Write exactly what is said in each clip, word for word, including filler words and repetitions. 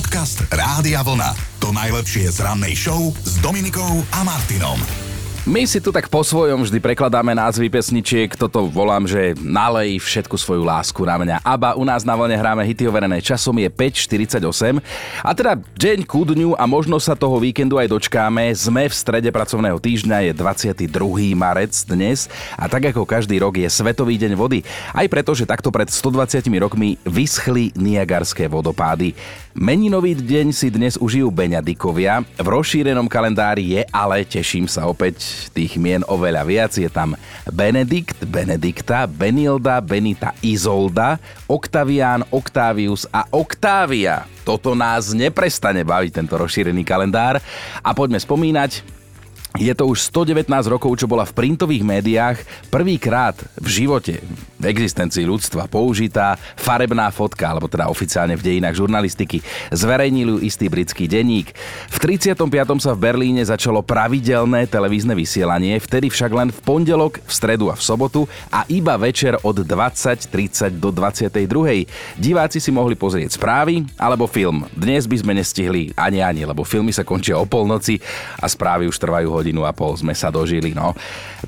Podcast Rádia Vlna. To najlepšie z rannej show s Dominikou a Martinom. My si tu tak po svojom vždy prekladáme názvy pesničiek. Toto volám, že nalej všetku svoju lásku na mňa. Aba, u nás na Vlne hráme hity overené časom, je päť štyridsaťosem. A teda deň ku dňu a možno sa toho víkendu aj dočkáme. Sme v strede pracovného týždňa, je dvadsiateho druhého marca dnes. A tak ako každý rok je Svetový deň vody. Aj preto, že takto pred stodvadsiatimi rokmi vyschli niagarské vodopády. Meninový deň si dnes užijú Beňadikovia. V rozšírenom kalendári je, ale teším sa opäť, tých mien oveľa viac. Je tam Benedikt, Benedikta, Benilda, Benita, Izolda, Oktavián, Oktávius a Oktávia. Toto nás neprestane baviť, tento rozšírený kalendár. A poďme spomínať, je to už stodevätnásť rokov, čo bola v printových médiách prvýkrát v živote, v existencii ľudstva použitá farebná fotka, alebo teda oficiálne v dejinách žurnalistiky. Zverejnil ju istý britský denník. V tridsiatom piatom sa v Berlíne začalo pravidelné televízne vysielanie, vtedy však len v pondelok, v stredu a v sobotu a iba večer od dvadsať tridsať do dvadsiatej druhej. Diváci si mohli pozrieť správy alebo film. Dnes by sme nestihli ani ani, lebo filmy sa končia o polnoci a správy už trvajú hodinu a pol, sme sa dožili, no.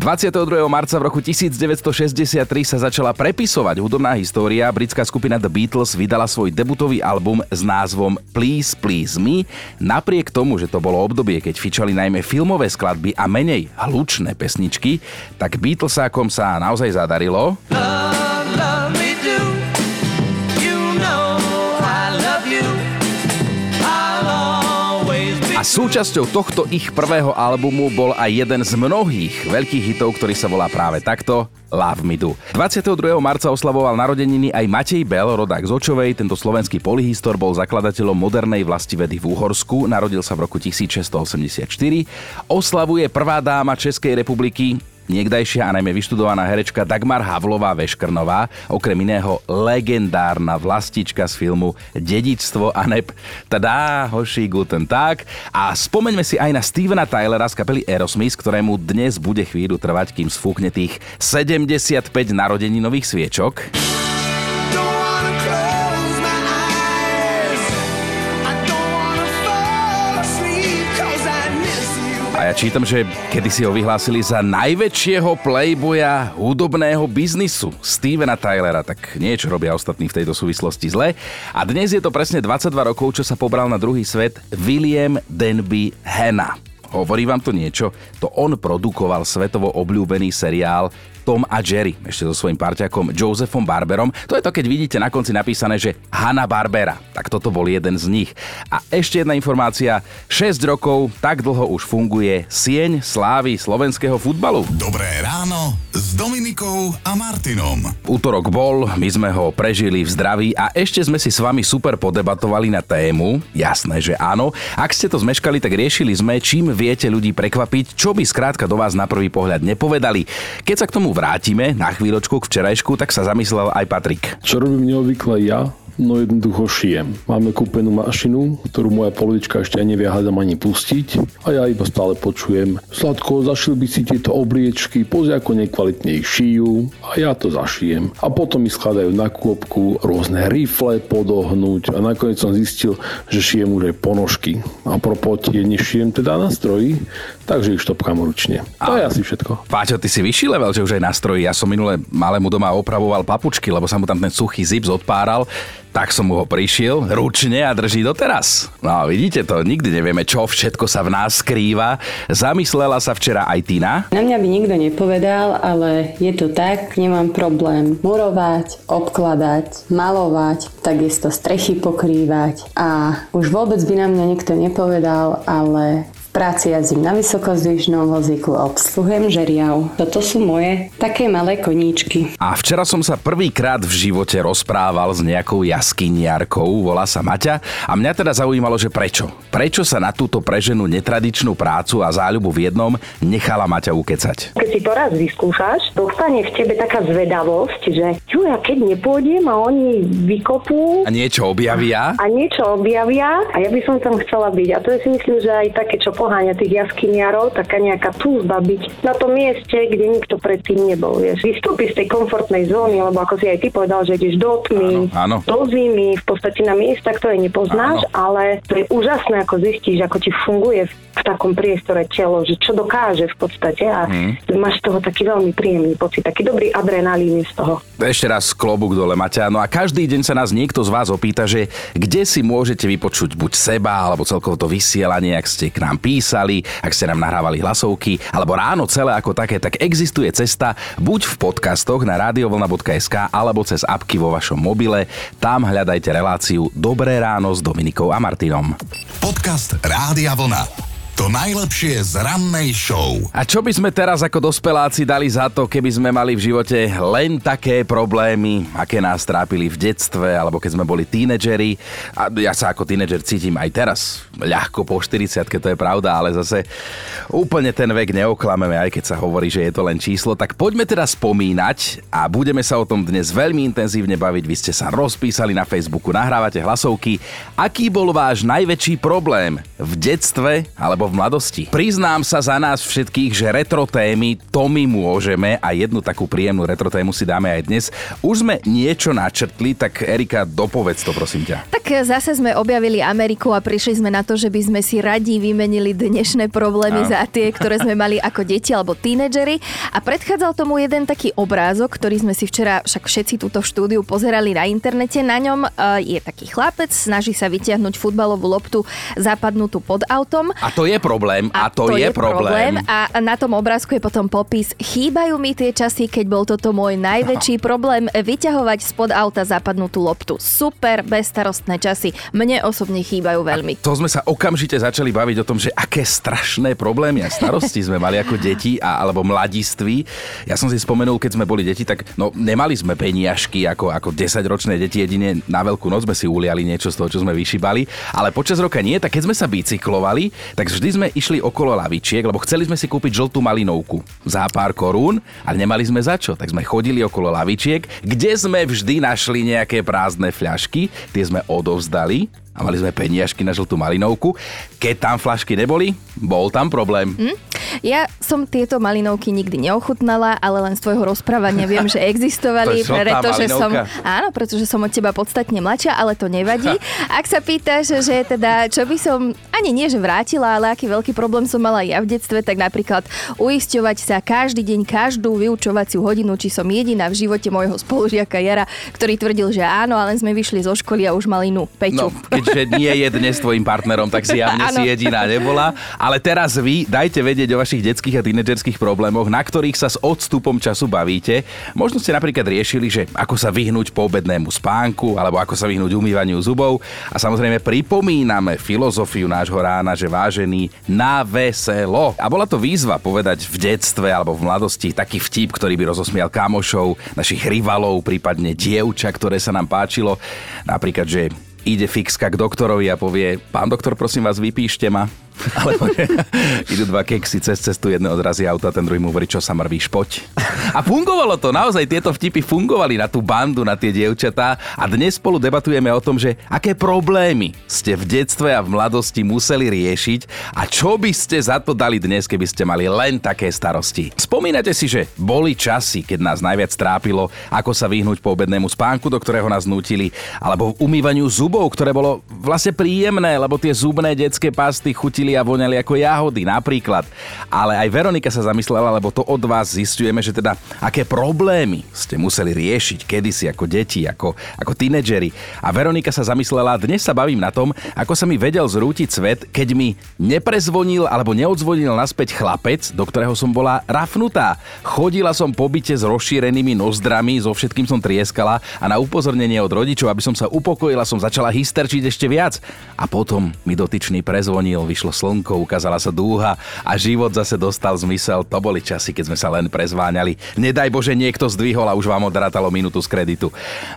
dvadsiateho druhého marca v roku devätnásť šesťdesiattri sa začala prepisovať hudobná história. Britská skupina The Beatles vydala svoj debutový album s názvom Please Please Me. Napriek tomu, že to bolo obdobie, keď fičali najmä filmové skladby a menej hlučné pesničky, tak Beatlesákom sa naozaj zadarilo. Love, love me do. You know I love you. A súčasťou tohto ich prvého albumu bol aj jeden z mnohých veľkých hitov, ktorý sa volá práve takto Love Me Do. dvadsiateho druhého marca oslavoval narodeniny aj Matej Bel, rodák z Očovej. Tento slovenský polyhistor bol zakladateľom modernej vlastivedy v Uhorsku. Narodil sa v roku tisícšesťstoosemdesiatštyri. Oslavuje prvá dáma Českej republiky, niekdajšia a najmä vyštudovaná herečka Dagmara Havlová-Veškrnová, okrem iného legendárna vlastička z filmu Dedičstvo a neb... Tadá, hoši, guten tak. A spomeňme si aj na Stevena Tylera z kapely Aerosmith, ktorému dnes bude chvíľu trvať, kým sfúkne tých sedemdesiatpäť narodeninových sviečok. A ja čítam, že kedysi ho vyhlásili za najväčšieho playboya hudobného biznisu, Stevena Tylera, tak niečo robia ostatní v tejto súvislosti zle. A dnes je to presne dvadsaťdva rokov, čo sa pobral na druhý svet William Denby Hanna. Hovorí vám to niečo? To on produkoval svetovo obľúbený seriál Tom a Jerry, ešte so svojím parťakom Josephom Barberom. To je to, keď vidíte na konci napísané, že Hanna Barbera. Tak toto bol jeden z nich. A ešte jedna informácia. šesť rokov, tak dlho už funguje sieň slávy slovenského futbalu. Dobré ráno s Dominikou a Martinom. Útorok bol, my sme ho prežili v zdraví a ešte sme si s vami super podebatovali na tému. Jasné, že áno. Ak ste to zmeškali, tak riešili sme, čím viete ľudí prekvapiť, čo by skrátka do vás na prvý pohľad nepovedali. Keď sa k tomu vrátime na chvíľočku k včerajšku, tak sa zamyslel aj Patrik. Čo robím neobvykle ja? No jednoducho šijem. Máme kúpenú mašinu, ktorú moja polovička ešte nevie hádam ani pustiť a ja iba stále počujem. Sladko, zašil by si tieto obliečky, pozri ako nekvalitne ich šijú a ja to zašijem. A potom mi skladajú na kôpku rôzne rifle podohnúť a nakoniec som zistil, že šijem už aj ponožky. A propos tie nešijem teda na stroji, takže ich štopkám ručne. To je asi všetko. Páčo, ty si vyšší level, že už aj na stroji. Ja som minule malému doma opravoval papučky, lebo sa mu tam ten suchý zips odpáral. Tak som mu ho prišiel ručne a drží doteraz. No vidíte to, nikdy nevieme, čo všetko sa v nás skrýva. Zamyslela sa včera aj Tina. Na mňa by nikto nepovedal, ale je to tak, nemám problém murovať, obkladať, malovať, takisto strechy pokrývať a už vôbec by na mňa nikto nepovedal, ale... Práci jazdím na vysokozdvižnom vozíku, obsluhujem žeriav. Toto sú moje také malé koníčky. A včera som sa prvýkrát v živote rozprával s nejakou jaskyniarkou, volá sa Maťa, a mňa teda zaujímalo, že prečo. Prečo sa na túto preženú netradičnú prácu a záľubu v jednom nechala Maťa ukecať? Keď si to raz vyskúšaš, dostane v tebe taká zvedavosť, že ju ja keď nepôjdem a oni vykopú... A niečo objavia. A niečo objavia a ja by som tam chcela byť. A to je si myslím, že aj také, čo poháňa tých jaskyniarov taká nejaká túžba byť na tom mieste, kde nikto predtým nebol. Vieš, vystúpiš z tej komfortnej zóny, lebo ako si aj ty povedal, že ideš do tmy, áno, áno, do zimy, v podstate na miesta, ktoré nepoznáš, áno, ale to je úžasné, ako zistíš, ako ti funguje v takom priestore telo, že čo dokáže v podstate a mm. máš z toho taký veľmi príjemný pocit, taký dobrý adrenalín z toho. Ešte raz klobúk dole, Maťa. No a každý deň sa nás niekto z vás opýta, že kde si môžete vypočuť buď seba, alebo celkovo to vysielanie, ak ste k nám písali, ak ste nám nahrávali hlasovky, alebo ráno celé ako také, tak existuje cesta buď v podcastoch na rádio vlna bodka es ká alebo cez apky vo vašom mobile. Tam hľadajte reláciu Dobré ráno s Dominikou a Martinom. Podcast Rádia Vlna. To najlepšie z rannej show. A čo by sme teraz ako dospeláci dali za to, keby sme mali v živote len také problémy, aké nás trápili v detstve, alebo keď sme boli tínedžeri. A ja sa ako tínedžer cítim aj teraz ľahko po štyridsiatke, to je pravda, ale zase úplne ten vek neoklameme, aj keď sa hovorí, že je to len číslo. Tak poďme teda spomínať a budeme sa o tom dnes veľmi intenzívne baviť. Vy ste sa rozpísali na Facebooku, nahrávate hlasovky. Aký bol váš najväčší problém v detstve, alebo v mladosti. Priznám sa za nás všetkých, že retro témy, to my môžeme a jednu takú príjemnú retro tému si dáme aj dnes. Už sme niečo načrtli, tak Erika, dopovedz to, prosím ťa. Tak zase sme objavili Ameriku a prišli sme na to, že by sme si radi vymenili dnešné problémy a. za tie, ktoré sme mali ako deti alebo tínedžeri. A predchádzal tomu jeden taký obrázok, ktorý sme si včera však všetci túto štúdiu pozerali na internete. Na ňom je taký chlapec, snaží sa vytiahnuť futbalovú loptu zapadnutú pod autom. A to je problém, a, a to, to je, je problém. problém. A na tom obrázku je potom popis: chýbajú mi tie časy, keď bol toto môj najväčší Aha. problém vyťahovať spod auta zapadnutú loptu. Super bezstarostné časy. Mne osobne chýbajú veľmi. A to sme sa okamžite začali baviť o tom, že aké strašné problémy a starosti sme mali ako deti a, alebo mladiství. Ja som si spomenul, keď sme boli deti, tak no nemali sme peniažky ako, ako desaťročné deti, jedine na Veľkú noc sme si uliali niečo z toho, čo sme vyšibali, ale počas roka nie, tak keď sme sa bicyklovali, tak vždy sme išli okolo lavičiek, lebo chceli sme si kúpiť žltú malinovku za pár korún, ale nemali sme za čo. Tak sme chodili okolo lavičiek, kde sme vždy našli nejaké prázdne fľašky, tie sme odovzdali a mali sme peniažky na žltú malinovku. Keď tam fľašky neboli, bol tam problém. Hm? Ja som tieto malinovky nikdy neochutnala, ale len z tvojho rozprávania viem, že existovali, pretože som, áno, pretože som od teba podstatne mladšia, ale to nevadí. Ak sa pýtaš, že teda čo by som ani nie že vrátila, ale aký veľký problém som mala ja v detstve, tak napríklad uisťovať sa každý deň, každú vyučovaciu hodinu, či som jediná v živote môjho spolužiaka Jara, ktorý tvrdil, že áno, ale sme vyšli zo školy a už mal inú Peťu. No. Že nie je dnes tvojim partnerom, tak si javne si jediná nebola. Ale teraz vy dajte vedieť o vašich detských a tínedžerských problémoch, na ktorých sa s odstupom času bavíte. Možno ste napríklad riešili, že ako sa vyhnúť poobednému spánku, alebo ako sa vyhnúť umývaniu zubov. A samozrejme pripomíname filozofiu nášho rána, že vážený, na veselo. A bola to výzva povedať v detstve alebo v mladosti taký vtip, ktorý by rozosmial kamošov, našich rivalov, prípadne dievča, ktoré sa nám páčilo. Napríklad, že ide fixka k doktorovi a povie: pán doktor, prosím vás, vypíšte ma. Alebo idú dva keksy cez cestu, jedno odrazí auto a ten druhý mu hovorí: čo sa mrvíš, poď. A fungovalo to, naozaj tieto vtipy fungovali na tú bandu, na tie dievčatá a dnes spolu debatujeme o tom, že aké problémy ste v detstve a v mladosti museli riešiť a čo by ste za to dali dnes, keby ste mali len také starosti. Spomínate si, že boli časy, keď nás najviac trápilo, ako sa vyhnúť poobednému spánku, do ktorého nás nútili, alebo v umývaniu zubov, ktoré bolo vlastne príjemné, lebo tie zubné detské pasty chutili a voňali ako jahody napríklad. Ale aj Veronika sa zamyslela, lebo to od vás zistujeme, že teda aké problémy ste museli riešiť kedysi ako deti, ako, ako tínedžeri. A Veronika sa zamyslela, dnes sa bavím na tom, ako sa mi vedel zrútiť svet, keď mi neprezvonil alebo neodzvonil naspäť chlapec, do ktorého som bola rafnutá. Chodila som po byte s rozšírenými nozdrami, so všetkým som trieskala a na upozornenie od rodičov, aby som sa upokojila, som začala hysterčiť ešte viac. A potom mi dotyčný prezvonil, vyšlo slnko, ukázala sa dúha a život zase dostal zmysel. To boli časy, keď sme sa len prezváňali. Nedaj Bože, niekto zdvihol a už vám odratalo minútu z kreditu.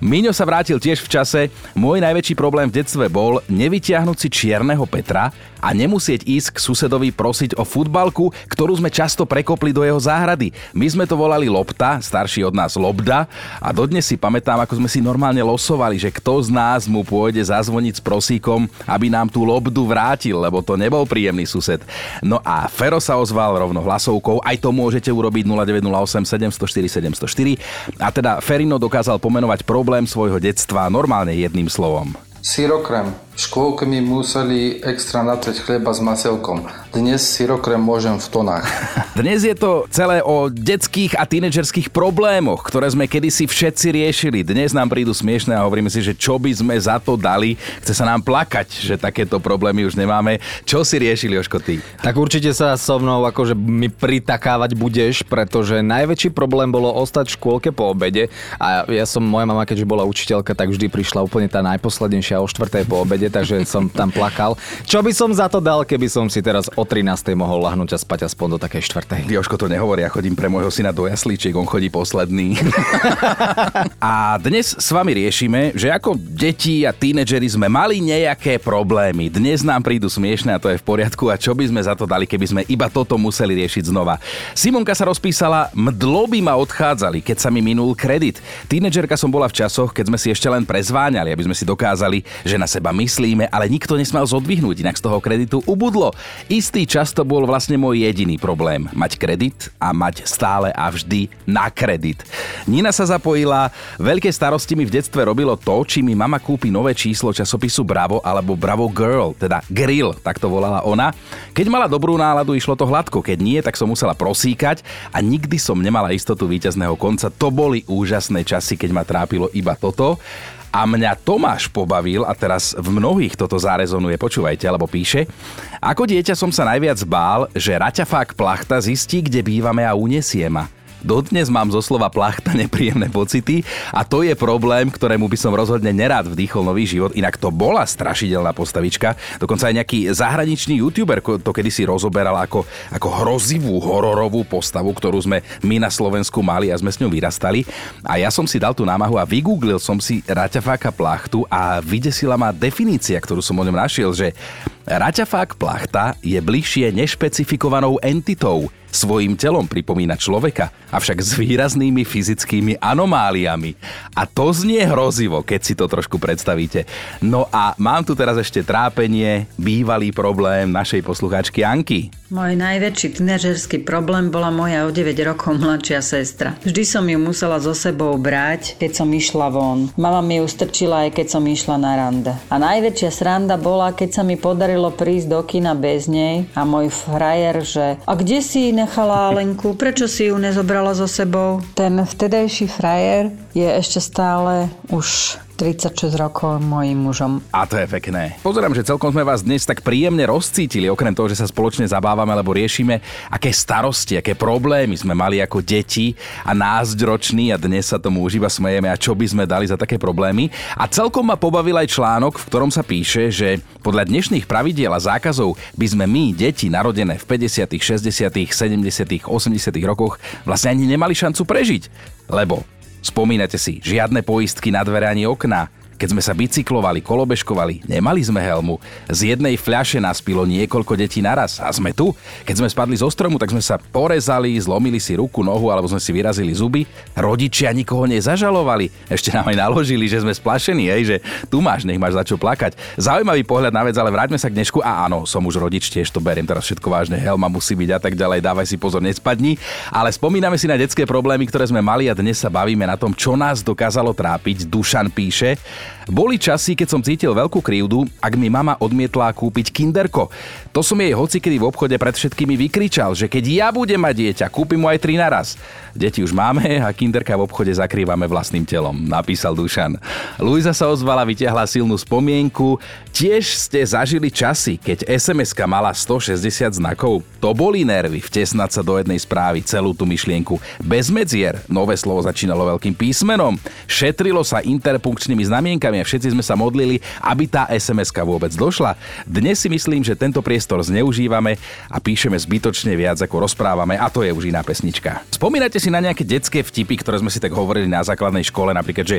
Miňo sa vrátil tiež v čase. Môj najväčší problém v detstve bol nevytiahnuť si čierneho Petra a nemusieť ísť k susedovi prosiť o futbalku, ktorú sme často prekopli do jeho záhrady. My sme to volali lopta, starší od nás lobda a dodnes si pamätám, ako sme si normálne losovali, že kto z nás mu pôjde zazvoniť s prosíkom, aby nám tú lobdu vrátil, lebo to nebol príjemný sused. No a Fero sa ozval rovno hlasovkou, aj to môžete urobiť nula deväť nula osem sedem nula štyri sedem nula štyri. A teda Ferino dokázal pomenovať problém svojho detstva normálne jedným slovom. Sirokrem. V škôlke mi museli extra natrieť chleba s maselkom. Dnes sirokrem môžem v tonách. Dnes je to celé o detských a tínedžerských problémoch, ktoré sme kedysi všetci riešili. Dnes nám prídu smiešne a hovoríme si, že čo by sme za to dali. Chce sa nám plakať, že takéto problémy už nemáme. Čo si riešili, Jožko, ty? Tak určite sa so mnou akože mi pritakávať budeš, pretože najväčší problém bolo ostať v škôlke po obede. A ja som, moja mama, keďže bola učiteľka, tak vždy prišla úplne tá najposlednejšia o štvrtej po obede, takže som tam plakal. Čo by som za to dal, keby som si teraz o trinástej mohol lahnúť a spať aspoň do takej štvrtej. Jožko to nehovorí, ja chodím pre môjho syna do jaslíček, on chodí posledný. A dnes s vami riešime, že ako deti a tínedžeri sme mali nejaké problémy. Dnes nám prídu smiešne a to je v poriadku. A čo by sme za to dali, keby sme iba toto museli riešiť znova. Simonka sa rozpísala, mdloby ma odchádzali, keď sa mi minul kredit. Tínedžerka som bola v časoch, keď sme si ešte len prezváňali, aby sme si dokázali, že na seba myslíme, ale nikto nesmel zodvihnúť, inak z toho kreditu ubudlo. Istý čas to bol vlastne môj jediný problém. Mať kredit a mať stále a vždy na kredit. Nina sa zapojila, veľké starosti mi v detstve robilo to, či mi mama kúpi nové číslo časopisu Bravo alebo Bravo Girl, teda Grill, tak to volala ona. Keď mala dobrú náladu, išlo to hladko, keď nie, tak som musela prosíkať a nikdy som nemala istotu víťazného konca. To boli úžasné časy, keď ma trápilo iba toto. A mňa Tomáš pobavil a teraz v mnohých toto zarezonuje, počúvajte, alebo píše. Ako dieťa som sa najviac bál, že Raťafák Plachta zistí, kde bývame a unesie ma. Dodnes mám zo slova plachta nepríjemné pocity a to je problém, ktorému by som rozhodne nerád vdýchol nový život, inak to bola strašidelná postavička. Dokonca aj nejaký zahraničný youtuber to kedysi rozoberal ako, ako hrozivú hororovú postavu, ktorú sme my na Slovensku mali a sme s ňou vyrastali. A ja som si dal tú námahu a vygooglil som si Raťafáka Plachtu a vydesila ma definícia, ktorú som o ňom našiel, že Raťafák Plachta je bližšie nešpecifikovanou entitou. Svojím telom pripomína človeka, avšak s výraznými fyzickými anomáliami. A to znie hrozivo, keď si to trošku predstavíte. No a mám tu teraz ešte trápenie, bývalý problém našej poslucháčky Anky. Môj najväčší tínedžerský problém bola moja o deväť rokov mladšia sestra. Vždy som ju musela so sebou brať, keď som išla von. Mama mi ju strčila, aj keď som išla na rande. A najväčšia sranda bola, keď sa mi podarilo prísť do kina bez nej a môj frajer, že a kde si nechala Alenku, prečo si ju nezobrala so sebou? Ten vtedajší frajer je ešte stále už tridsaťšesť rokov mojím mužom. A to je pekné. Pozerám, že celkom sme vás dnes tak príjemne rozcítili, okrem toho, že sa spoločne zabávame, lebo riešime, aké starosti, aké problémy sme mali ako deti a násťroční a dnes sa tomu už iba smejeme a čo by sme dali za také problémy. A celkom ma pobavil aj článok, v ktorom sa píše, že podľa dnešných pravidiel a zákazov by sme my, deti narodené v päťdesiatych, šesťdesiatych, sedemdesiatych, osemdesiatych rokoch vlastne ani nemali šancu prežiť, lebo spomínate si, žiadne poistky na dvere ani okná. Keď sme sa bicyklovali, kolobežkovali, nemali sme helmu. Z jednej fľaše nás pilo niekoľko detí naraz a sme tu. Keď sme spadli zo stromu, tak sme sa porezali, zlomili si ruku, nohu alebo sme si vyrazili zuby. Rodičia nikoho nezažalovali. Ešte nám aj naložili, že sme splašení, hej, že tu máš, nech máš za čo plakať. Zaujímavý pohľad na vec, ale vráťme sa k dnešku. A áno, som už rodič, tiež to beriem teraz všetko vážne. Helma musí byť a tak ďalej. Dávaj si pozor, nespadni. Ale spomíname si na detské problémy, ktoré sme mali a dnes sa bavíme na tom, čo nás dokázalo trápiť. Dušan píše: Boli časy, keď som cítil veľkú krivdu, ak mi mama odmietla kúpiť Kinderko. To som jej hocikedy v obchode pred všetkými vykričal, že keď ja budem mať dieťa, kúpim mu aj tri naraz. Deti už máme a Kinderka v obchode zakrývame vlastným telom, napísal Dušan. Luisa sa ozvala, vytiahla silnú spomienku. Tiež ste zažili časy, keď es em eska mala stošesťdesiat znakov. To boli nervy, vtesnať sa do jednej správy celú tú myšlienku. Bez medzier, nové slovo začínalo veľkým písmenom. Šetrilo sa interpunkčnými znamienkami a všetci sme sa modlili, aby tá es em eska vôbec došla. Dnes si myslím, že tento priestor zneužívame a píšeme zbytočne viac, ako rozprávame, a to je už iná pesnička. Spomínate si na nejaké detské vtipy, ktoré sme si tak hovorili na základnej škole, napríklad, že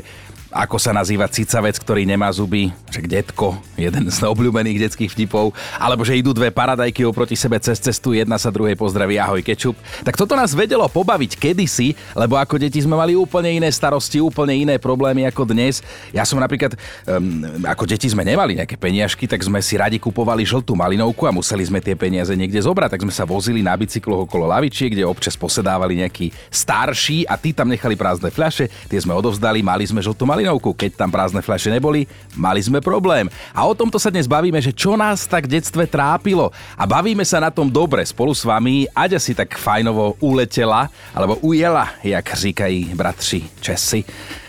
ako sa nazýva cicavec, ktorý nemá zuby, že detko, jeden z obľúbených detských vtipov, alebo že idú dve paradajky oproti sebe cez cestu, jedna sa druhej pozdraví, ahoj kečup. Tak toto nás vedelo pobaviť kedysi, lebo ako deti sme mali úplne iné starosti, úplne iné problémy ako dnes. Ja som napríklad, um, ako deti sme nemali nejaké peniažky, tak sme si radi kupovali žltú malinovku a museli sme tie peniaze niekde zobrať, tak sme sa vozili na bicykloch okolo lavičiek, kde občas posedávali nejakí starší a tí tam nechali prázdne fľaše, tie sme odovzdali, mali sme žltú malinovku, keď tam prázdne fľaše neboli, mali sme problém. A o tomto sa dnes bavíme, že čo nás tak v detstve trápilo a bavíme sa na tom dobre spolu s vami. Aďa si tak fajnovo uletela alebo ujela, jak říkají bratři Česi.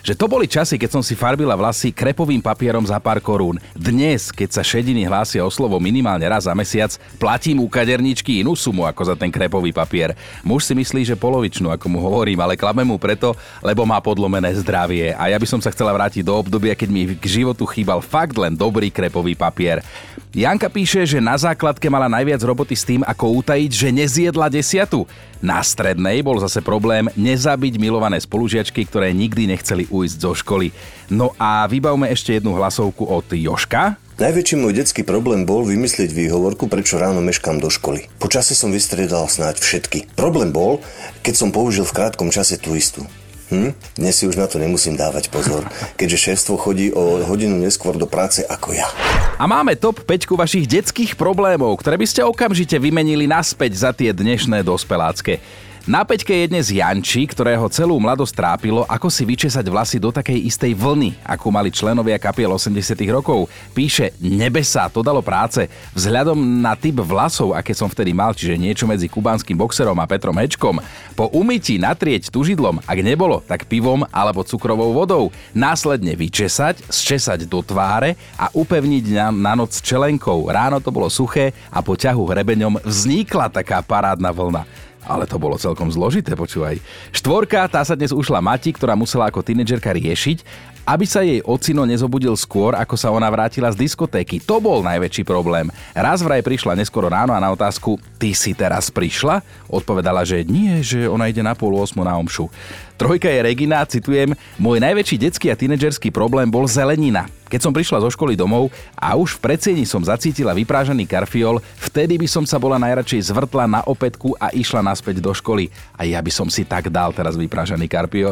Že to boli časy, keď som si farbila vlasy krepovým papierom za pár korún. Dnes, keď sa šediny hlásia o slovo minimálne raz za mesiac, platím u kaderničky inú sumu ako za ten krepový papier. Muž si myslí, že polovičnú, ako mu hovorím, ale klamem mu preto, lebo má podlomené zdravie. A ja by som sa chcela vrátiť do obdobia, keď mi k životu chýbal fakt len dobrý krepový papier. Janka píše, že na základke mala najviac roboty s tým, ako utajiť, že nezjedla desiatu. Na strednej bol zase problém nezabiť milované spolužiačky, ktoré nikdy nechceli ísť zo školy. No a vybavme ešte jednu hlasovku od Joška. Najväčší môj detský problém bol vymyslieť výhovorku, prečo ráno meškám do školy. Po čase som vystriedal snáď všetky. Problém bol, keď som použil v krátkom čase tú istú. Hm? Dnes si už na to nemusím dávať pozor, keďže šéfstvo chodí o hodinu neskôr do práce ako ja. A máme top päť vašich detských problémov, ktoré by ste okamžite vymenili naspäť za tie dnešné dospelácké. Na peťke je dnes Janči, ktorého celú mladosť trápilo, ako si vyčesať vlasy do takej istej vlny, akú mali členovia kapiel osemdesiatych rokov. Píše, nebesá, to dalo práce. Vzhľadom na typ vlasov, aké som vtedy mal, čiže niečo medzi kubánskym boxerom a Petrom Hečkom, po umytí natrieť tužidlom, ak nebolo, tak pivom alebo cukrovou vodou. Následne vyčesať, zčesať do tváre a upevniť na, na noc čelenkou. Ráno to bolo suché a po ťahu hrebeňom vznikla taká parádna vlna. Ale to bolo celkom zložité, počúvaj. Štvorka, tá sa dnes ušla Mati, ktorá musela ako tínedžerka riešiť, aby sa jej ocino nezobudil skôr, ako sa ona vrátila z diskotéky. To bol najväčší problém. Raz vraj prišla neskoro ráno a na otázku ty si teraz prišla? Odpovedala, že nie, že ona ide na pol osmu na omšu. Trojka je Regina, citujem, môj najväčší detský a tínedžerský problém bol zelenina. Keď som prišla zo školy domov a už v predsieni som zacítila vyprážaný karfiol, vtedy by som sa bola najradšej zvrtla na opätku a išla naspäť do školy. A ja by som si tak dal teraz vyprážaný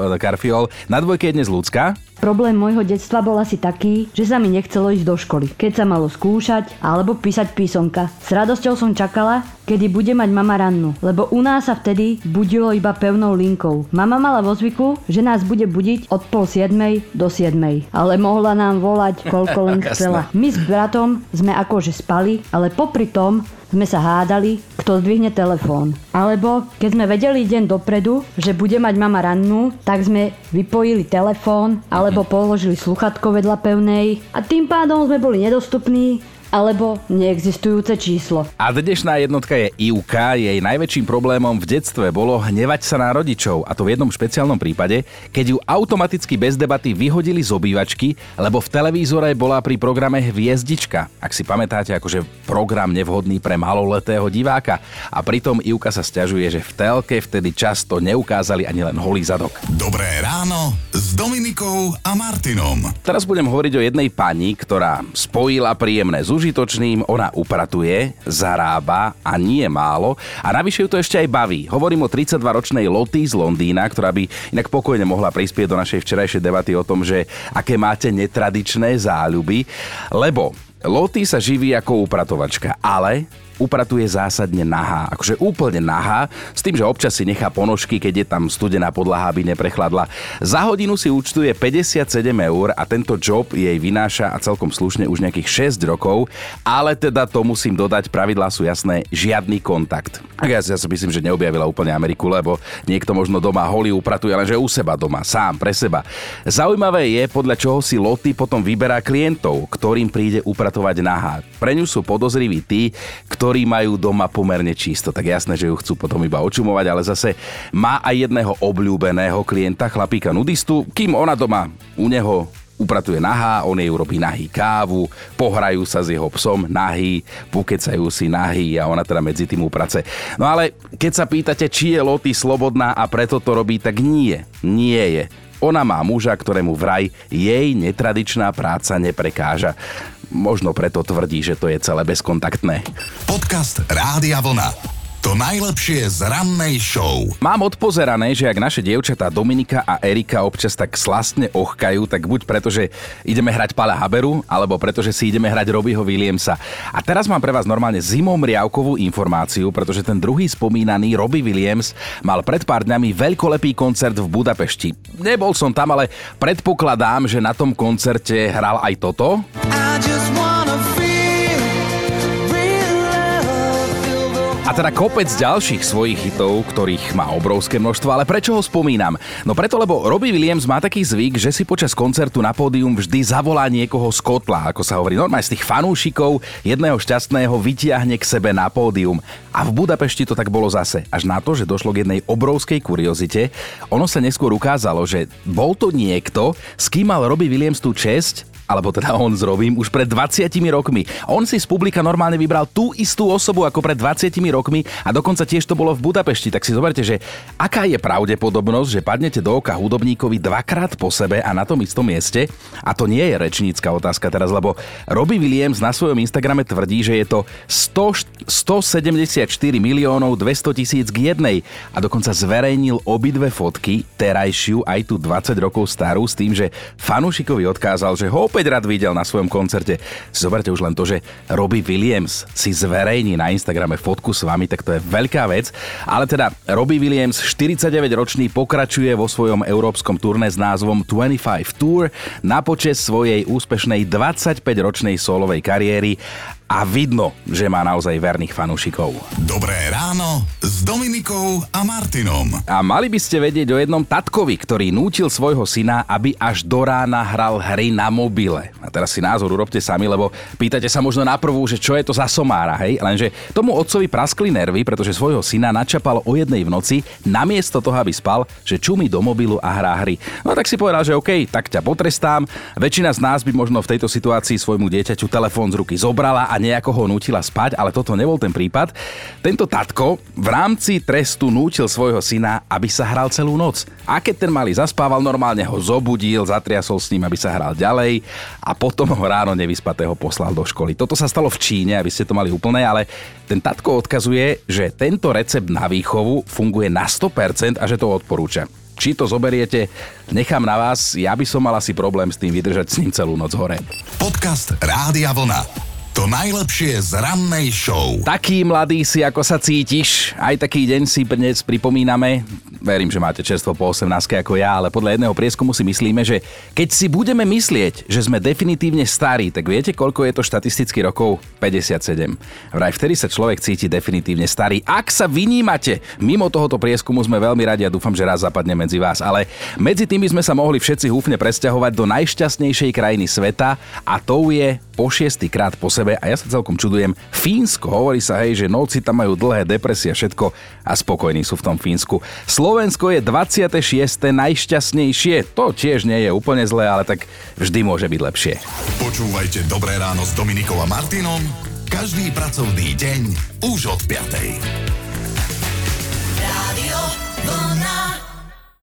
karfiol. Na dvojke je dnes Lucka. Problém môjho detstva bol asi taký, že sa mi nechcelo ísť do školy, keď sa malo skúšať alebo písať písomka. S radosťou som čakala, kedy bude mať mama rannu, lebo u nás sa vtedy budilo iba pevnou linkou. Mama mala vo zvyku, že nás bude budiť od pol siedmej do siedmej, ale mohla nám volať, koľko len chcela. My s bratom sme akože spali, ale popri tom sme sa hádali, kto zdvihne telefón. Alebo keď sme vedeli deň dopredu, že bude mať mama rannú, tak sme vypojili telefón alebo položili slúchatko vedľa pevnej a tým pádom sme boli nedostupní alebo neexistujúce číslo. A dnešná jednotka je Ivka. Jej najväčším problémom v detstve bolo hnevať sa na rodičov, a to v jednom špeciálnom prípade, keď ju automaticky bez debaty vyhodili z obývačky, lebo v televízore bola pri programe Hviezdička. Ak si pamätáte, akože program nevhodný pre maloletého diváka. A pritom Ivka sa sťažuje, že v telke vtedy často neukázali ani len holý zadok. Dobré ráno s Dominikou a Martinom. Teraz budem hovoriť o jednej pani, ktorá spojila príjemné z užitočným, ona upratuje, zarába a nie málo a navyše ju to ešte aj baví. Hovorím o tridsaťdvaročnej Lottie z Londýna, ktorá by inak pokojne mohla prispieť do našej včerajšej debaty o tom, že aké máte netradičné záľuby, lebo Lottie sa živí ako upratovačka, ale upratuje zásadne nahá, akože úplne nahá, s tým, že občas si nechá ponožky, keď je tam studená podlaha, aby neprechladla. Za hodinu si účtuje päťdesiatsedem eur a tento job jej vynáša a celkom slušne už nejakých šesť rokov, ale teda to musím dodať, pravidlá sú jasné, žiadny kontakt. Ja, ja si myslím, že neobjavila úplne Ameriku, lebo niekto možno doma holí upratuje, lenže u seba doma, sám, pre seba. Zaujímavé je, podľa čoho si Lottie potom vyberá klientov, ktorým príde upratovať nahá. Pre ňu sú podozriví tí, ktorí majú doma pomerne čisto. Tak jasné, že ju chcú potom iba očumovať, ale zase má aj jedného obľúbeného klienta, chlapíka nudistu, kým ona doma u neho upratuje nahá, on jej urobí nahý kávu, pohrajú sa s jeho psom nahý, pukecajú si nahý a ona teda medzi tým uprace. No ale keď sa pýtate, či je Lottie slobodná a preto to robí, tak nie, nie je. Ona má muža, ktorému vraj jej netradičná práca neprekáža. Možno preto tvrdí, že to je celé bezkontaktné. Podcast Rádia Vlna. To najlepšie z rannej show. Mám odpozerané, že ak naše dievčatá Dominika a Erika občas tak slastne ochkajú, tak buď preto, že ideme hrať Pala Haberu, alebo preto, že si ideme hrať Robbieho Williamsa. A teraz mám pre vás normálne zimomriavkovú informáciu, pretože ten druhý spomínaný Robbie Williams mal pred pár dňami veľkolepý koncert v Budapešti. Nebol som tam, ale predpokladám, že na tom koncerte hral aj toto. A teda kopec ďalších svojich hitov, ktorých má obrovské množstvo, ale prečo ho spomínam? No preto, lebo Robbie Williams má taký zvyk, že si počas koncertu na pódium vždy zavolá niekoho z kotla, ako sa hovorí, normálne z tých fanúšikov, jedného šťastného vytiahne k sebe na pódium. A v Budapešti to tak bolo zase, až na to, že došlo k jednej obrovskej kuriozite. Ono sa neskôr ukázalo, že bol to niekto, s kým mal Robbie Williams tú česť, alebo teda on s Robbiem už pred dvadsiatimi rokmi. On si z publika normálne vybral tú istú osobu ako pred dvadsiatimi rokmi a dokonca tiež to bolo v Budapešti. Tak si zoberte, že aká je pravdepodobnosť, že padnete do oka hudobníkovi dvakrát po sebe a na tom istom mieste? A to nie je rečnícka otázka teraz, lebo Robbie Williams na svojom Instagrame tvrdí, že je to sto sedemdesiatštyri miliónov dvesto tisíc k jednej a dokonca zverejnil obidve fotky, terajšiu aj tú dvadsať rokov starú, s tým, že fanúšikovi odkázal, že ho opäť rád videl na svojom koncerte. Zoberte už len to, že Robbie Williams si zverejní na Instagrame fotku s vami, tak to je veľká vec. Ale teda Robbie Williams, štyridsaťdeväťročný, pokračuje vo svojom európskom turné s názvom dvadsaťpäť Tour na počesť svojej úspešnej dvadsaťpäťročnej solovej kariéry a vidno, že má naozaj verných fanúšikov. Dobré ráno s Dominikou a Martinom. A mali by ste vedieť o jednom tatkovi, ktorý nútil svojho syna, aby až do rána hral hry na mobil. A teraz si názor urobte sami, lebo pýtate sa možno naprvú, že čo je to za somára, hej? Lenže tomu otcovi praskli nervy, pretože svojho syna načapal o jednej v noci, namiesto toho, aby spal, že čumí do mobilu a hrá hry. No tak si povedal, že OK, tak ťa potrestám. Väčšina z nás by možno v tejto situácii svojmu dieťaťu telefón z ruky zobrala a nejako ho nútila spať, ale toto nebol ten prípad. Tento tatko v rámci trestu nútil svojho syna, aby sa hral celú noc. A keď ten malý zaspával, normálne ho zobudil, zatriasol s ním, aby sa hral ďalej. A potom ho ráno nevyspatého poslal do školy. Toto sa stalo v Číne, aby ste to mali úplné, ale ten tatko odkazuje, že tento recept na výchovu funguje na sto percent a že to odporúča. Či to zoberiete, nechám na vás, ja by som mal asi problém s tým vydržať s ním celú noc hore. Podcast Rádia Vlna. To najlepšie z rannej show. Taký mladý si, ako sa cítiš. Aj taký deň si dnes pripomíname. Verím, že máte čerstvo po osemnástke ako ja, ale podľa jedného prieskumu si myslíme, že keď si budeme myslieť, že sme definitívne starí, tak viete, koľko je to štatisticky rokov? päťdesiatsedem. Vraj vtedy sa človek cíti definitívne starý. Ak sa vynímate, mimo tohoto prieskumu sme veľmi radi a dúfam, že raz zapadne medzi vás. Ale medzi tým by sme sa mohli všetci húfne presťahovať do najšťastnejšej krajiny sveta a tou je po šiestýkrát po sebe, a ja sa celkom čudujem, Fínsko. Hovorí sa, hej, že noci tam majú dlhé, depresie, všetko, a spokojní sú v tom Fínsku. Slovensko je dvadsiate šieste najšťastnejšie. To tiež nie je úplne zlé, ale tak vždy môže byť lepšie. Počúvajte Dobré ráno s Dominikou a Martinom každý pracovný deň už od piatej.